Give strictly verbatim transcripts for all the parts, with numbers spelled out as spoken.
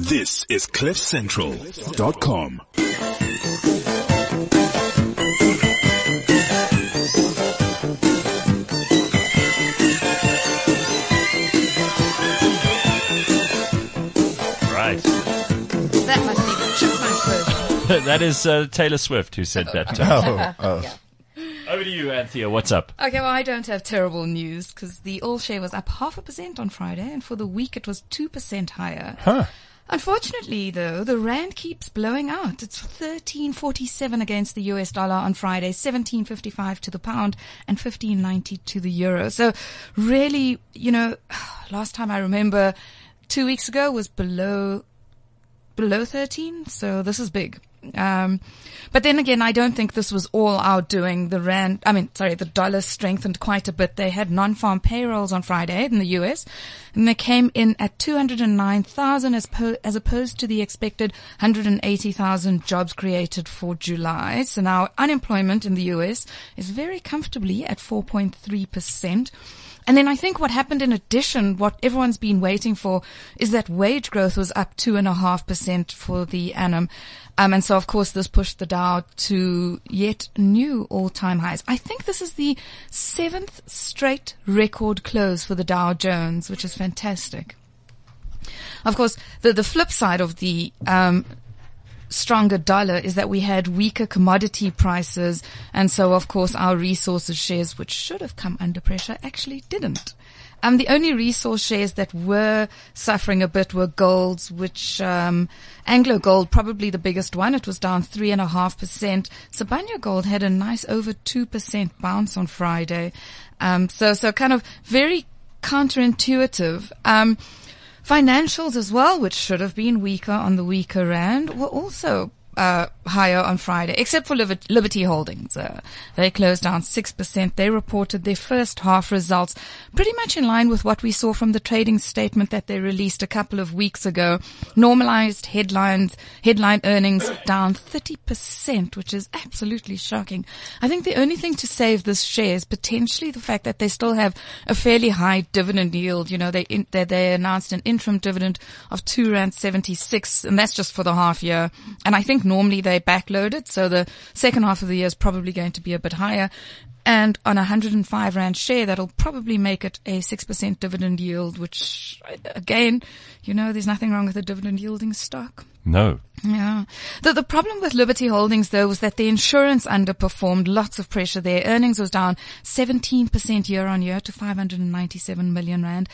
This is cliff central dot com. Right. That must be the chipmunk version. That is uh, Taylor Swift who said that to us. Oh, oh. Yeah. Over to you, Anthea. What's up? Okay, well, I don't have terrible news because the all share was up half a percent on Friday, and for the week it was two percent higher. Huh. Unfortunately, though, the Rand keeps blowing out. It's thirteen forty-seven against the U S dollar on Friday, seventeen fifty-five to the pound, and fifteen ninety to the euro. So really, you know, last time I remember two weeks ago was below below thirteen, so this is big. Um, but then again, I don't think this was all our doing. The rand, I mean, sorry, the dollar strengthened quite a bit. They had non-farm payrolls on Friday in the U S, and they came in at two hundred nine thousand as po- as opposed to the expected one hundred eighty thousand jobs created for July. So now unemployment in the U S is very comfortably at four point three percent. And then I think what happened in addition, what everyone's been waiting for, is that wage growth was up two point five percent for the annum. Um, and so, of course, this pushed the Dow to yet new all-time highs. I think this is the seventh straight record close for the Dow Jones, which is fantastic. Of course, the, the flip side of the um stronger dollar is that we had weaker commodity prices, and so of course our resources shares, which should have come under pressure, actually didn't. Um, the only resource shares that were suffering a bit were golds, which um, Anglo Gold, probably the biggest one. It was down three and a half percent. Sibanye Gold had a nice over two percent bounce on Friday. Um, so so kind of very counterintuitive. Um, Financials as well, which should have been weaker on the weaker rand, were also uh, higher on Friday, except for Liberty Holdings. Uh, they closed down six percent. They reported their first half results pretty much in line with what we saw from the trading statement that they released a couple of weeks ago. Normalized headlines, headline earnings down thirty percent, which is absolutely shocking. I think the only thing to save this share is potentially the fact that they still have a fairly high dividend yield. You know, they in, they, they announced an interim dividend of two rand seventy-six, and that's just for the half year. And I think normally they backloaded, so the second half of the year is probably going to be a bit higher. And on a one hundred five rand share, that'll probably make it a six percent dividend yield, which, again, you know, there's nothing wrong with a dividend yielding stock. No. Yeah. The, the problem with Liberty Holdings, though, was that the insurance underperformed. Lots of pressure there. Earnings was down seventeen percent year on year to five hundred ninety-seven million rand.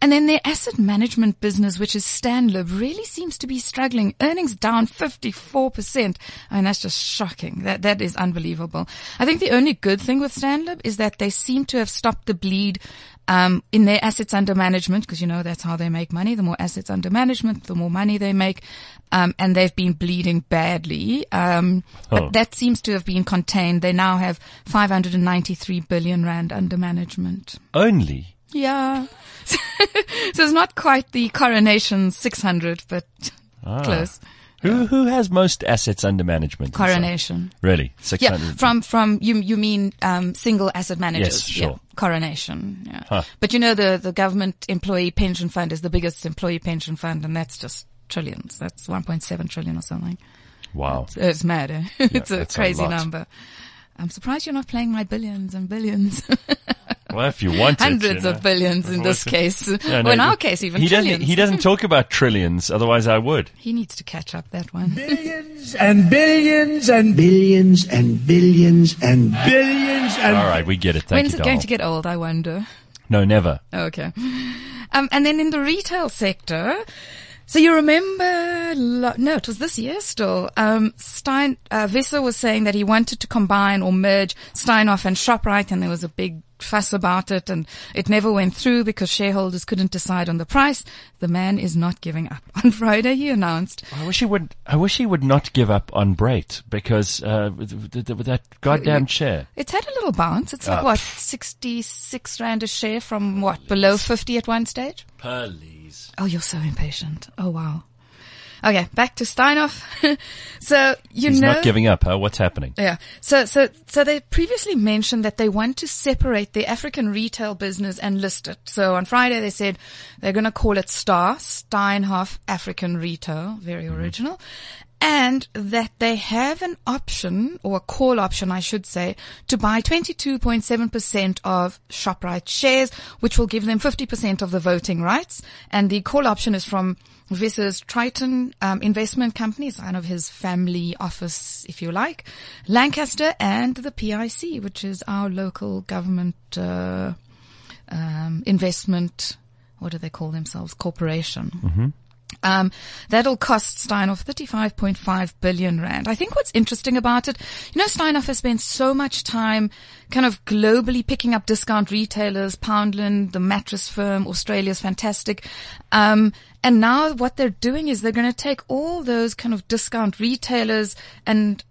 And then their asset management business, which is StanLib, really seems to be struggling. Earnings down fifty-four percent. I mean, that's just shocking. That, that is unbelievable. I think the only good thing with StanLib is that they seem to have stopped the bleed Um, in their assets under management, because, you know, that's how they make money. The more assets under management, the more money they make. Um, and they've been bleeding badly. Um, oh. But that seems to have been contained. They now have five hundred ninety-three billion rand under management. Only? Yeah. So it's not quite the Coronation six hundred, but ah. close. Who who has most assets under management? Coronation. Really? six hundred? Yeah, from, from, you, you mean, um, single asset managers. Yes, sure. Yeah. Coronation. Yeah. Huh. But you know, the, the government employee pension fund is the biggest employee pension fund, and that's just trillions. That's one point seven trillion or something. Wow. It's, it's mad, eh? Yeah, it's a crazy a number. I'm surprised you're not playing my billions and billions. Well, if you want it, hundreds you know. of billions in this case. Yeah, no, well, in our case, even he trillions. Doesn't, he doesn't talk about trillions, otherwise I would. He needs to catch up that one. Billions and billions and billions and billions and billions and... All right, we get it. Thank When's you, it Donald. Going to get old, I wonder? No, never. Okay. Um, and then in the retail sector... So you remember, no, it was this year still, um, Stein, uh, Wiese was saying that he wanted to combine or merge Steinhoff and ShopRite, and there was a big fuss about it, and it never went through because shareholders couldn't decide on the price. The man is not giving up. On Friday, he announced. I wish he would, I wish he would not give up on Brait, because, uh, with, with, with that goddamn it, share. It's had a little bounce. It's like, oh, what, sixty-six rand a share from what, below fifty at one stage? Pearly. Oh, you're so impatient. Oh, wow. Okay, back to Steinhoff. so you He's know, not giving up. Huh? What's happening? Yeah. So so so they previously mentioned that they want to separate the African retail business and list it. So on Friday they said they're going to call it Star Steinhoff African Retail. Very mm-hmm. original. And that they have an option, or a call option, I should say, to buy twenty-two point seven percent of ShopRite shares, which will give them fifty percent of the voting rights. And the call option is from Wiese's Triton um, Investment Company, kind of his family office, if you like, Lancaster, and the P I C, which is our local government uh, um, investment, what do they call themselves, corporation. Mm-hmm. Um, that'll cost Steinhoff thirty-five point five billion rand. I think what's interesting about it, you know, Steinhoff has spent so much time kind of globally picking up discount retailers, Poundland, the Mattress Firm, Australia's fantastic. Um, and now what they're doing is they're going to take all those kind of discount retailers and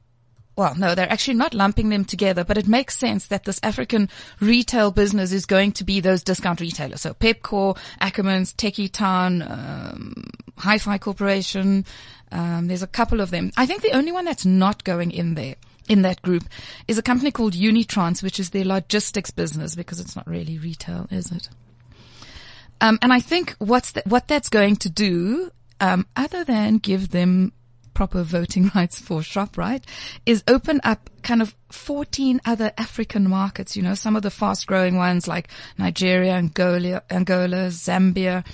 Well, no, they're actually not lumping them together, but it makes sense that this African retail business is going to be those discount retailers. So Pepcor, Ackermans, Tekkie Town, um, Hi-Fi Corporation, um, there's a couple of them. I think the only one that's not going in there, in that group, is a company called Unitrans, which is their logistics business, because it's not really retail, is it? Um, and I think what's the, what that's going to do, um, other than give them proper voting rights for ShopRite, is open up kind of fourteen other African markets, you know, some of the fast growing ones like Nigeria, Angola, Angola, Zambia.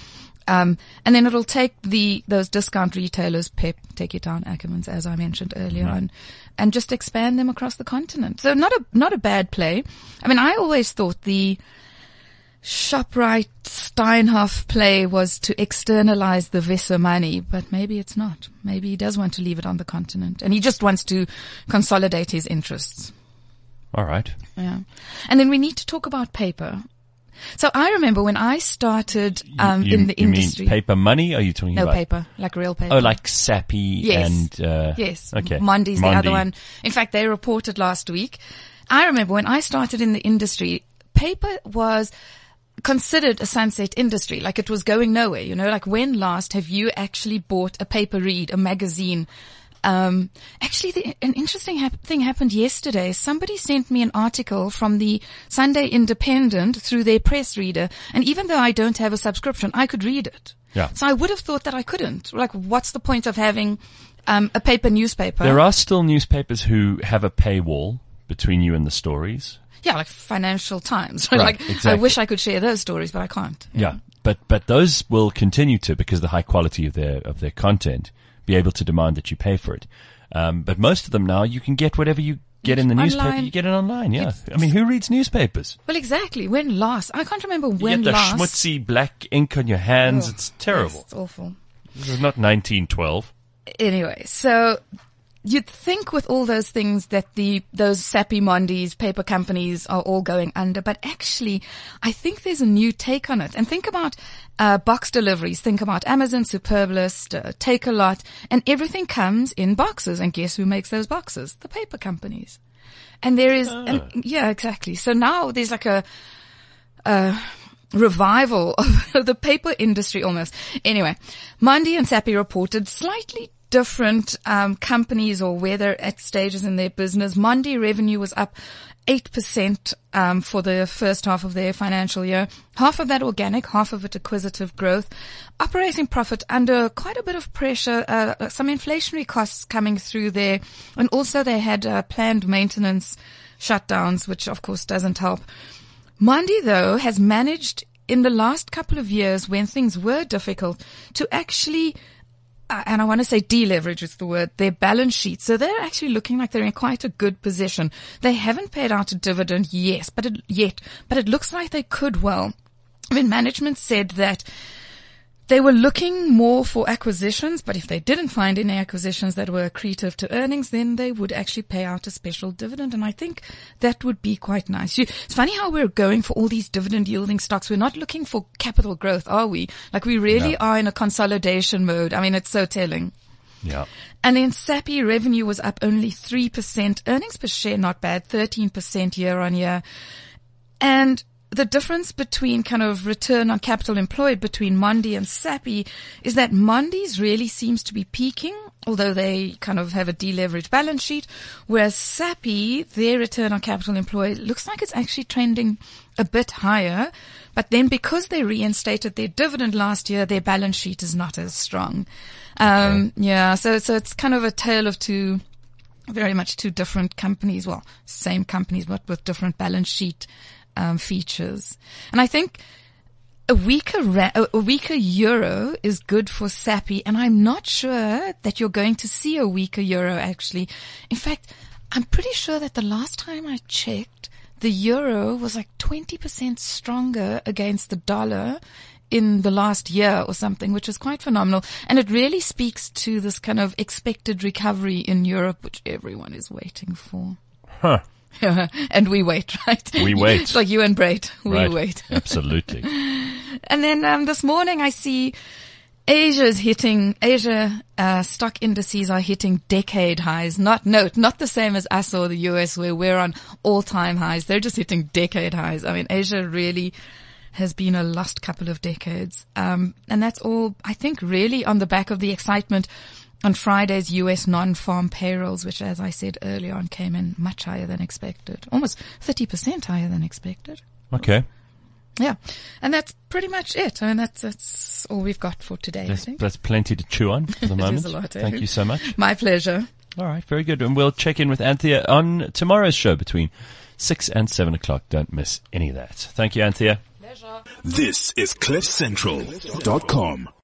Um, and then it'll take the, those discount retailers, Pep, Tekkie Town, Ackermans, as I mentioned earlier mm-hmm. on, and just expand them across the continent. So not a, not a bad play. I mean, I always thought the ShopRite Steinhoff play was to externalize the Wiese money, but maybe it's not. Maybe he does want to leave it on the continent, and he just wants to consolidate his interests. All right. Yeah. And then we need to talk about paper. So I remember when I started um, you, you, in the you industry. Mean paper money? Are you talking no, about? No, paper, like real paper. Oh, like Sappi yes. and uh, yes, okay. Mondi's Mondi. The other one. In fact, they reported last week. I remember when I started in the industry, paper was considered a sunset industry, like it was going nowhere, you know, like when last have you actually bought a paper read, a magazine? Um, actually the, an interesting hap- thing happened yesterday. Somebody sent me an article from the Sunday Independent through their press reader. And even though I don't have a subscription, I could read it. Yeah. So I would have thought that I couldn't. Like, what's the point of having, um, a paper newspaper? There are still newspapers who have a paywall between you and the stories. Yeah, like Financial Times. Right? Right, like exactly. I wish I could share those stories, but I can't. Yeah, yeah, but but those will continue to, because the high quality of their of their content, be able to demand that you pay for it. Um, but most of them now, you can get whatever you get in the online newspaper. You get it online. Yeah, it's, I mean, who reads newspapers? Well, exactly. When last? I can't remember when you get the last. Schmutzy black ink on your hands. Oh, it's terrible. Yes, it's awful. This is not nineteen twelve. Anyway, so. You'd think with all those things that the those Sappi Mondi's paper companies are all going under, but actually, I think there's a new take on it. And think about uh box deliveries. Think about Amazon, Superbalist, uh, Take-A-Lot, and everything comes in boxes. And guess who makes those boxes? The paper companies. And there is, oh. an, yeah, exactly. So now there's like a uh revival of the paper industry almost. Anyway, Mondi and Sappi reported slightly different um companies, or where they're at stages in their business. Mondi revenue was up eight percent um for the first half of their financial year. Half of that organic, half of it acquisitive growth. Operating profit under quite a bit of pressure, uh, some inflationary costs coming through there. And also they had uh, planned maintenance shutdowns, which of course doesn't help. Mondi, though, has managed in the last couple of years when things were difficult to actually and I want to say deleverage is the word, their balance sheet. So they're actually looking like they're in quite a good position. They haven't paid out a dividend yes, but it, yet, but it looks like they could well. I mean, management said that they were looking more for acquisitions, but if they didn't find any acquisitions that were accretive to earnings, then they would actually pay out a special dividend. And I think that would be quite nice. You, it's funny how we're going for all these dividend yielding stocks. We're not looking for capital growth, are we? Like we really no. are in a consolidation mode. I mean, it's so telling. Yeah. And then Sappi revenue was up only three percent. Earnings per share, not bad, thirteen percent year on year. And the difference between kind of return on capital employed between Mondi and Sappi is that Mondi's really seems to be peaking, although they kind of have a deleveraged balance sheet, whereas Sappi, their return on capital employed, looks like it's actually trending a bit higher. But then because they reinstated their dividend last year, their balance sheet is not as strong. Um, okay. Yeah, so so it's kind of a tale of two, very much two different companies. Well, same companies, but with different balance sheet Um, features. And I think a weaker ra- a weaker euro is good for Sappi, and I'm not sure that you're going to see a weaker euro actually. In fact, I'm pretty sure that the last time I checked, the euro was like twenty percent stronger against the dollar in the last year or something, which is quite phenomenal. And it really speaks to this kind of expected recovery in Europe, which everyone is waiting for. Huh. Yeah, and we wait, right? We wait. It's like you and Brait. We right. wait. Absolutely. And then um, this morning I see Asia is hitting, Asia uh, stock indices are hitting decade highs. Not, note, not the same as us or the U S where we're on all-time highs. They're just hitting decade highs. I mean, Asia really has been a lost couple of decades. Um, and that's all, I think, really on the back of the excitement on Friday's U S non-farm payrolls, which, as I said earlier on, came in much higher than expected, almost thirty percent higher than expected. Okay. Yeah. And that's pretty much it. I mean, that's that's all we've got for today, that's, I think. That's plenty to chew on for the moment. It is a lot, eh? Thank you so much. My pleasure. All right. Very good. And we'll check in with Anthea on tomorrow's show between six and seven o'clock. Don't miss any of that. Thank you, Anthea. Pleasure. This is cliff central dot com.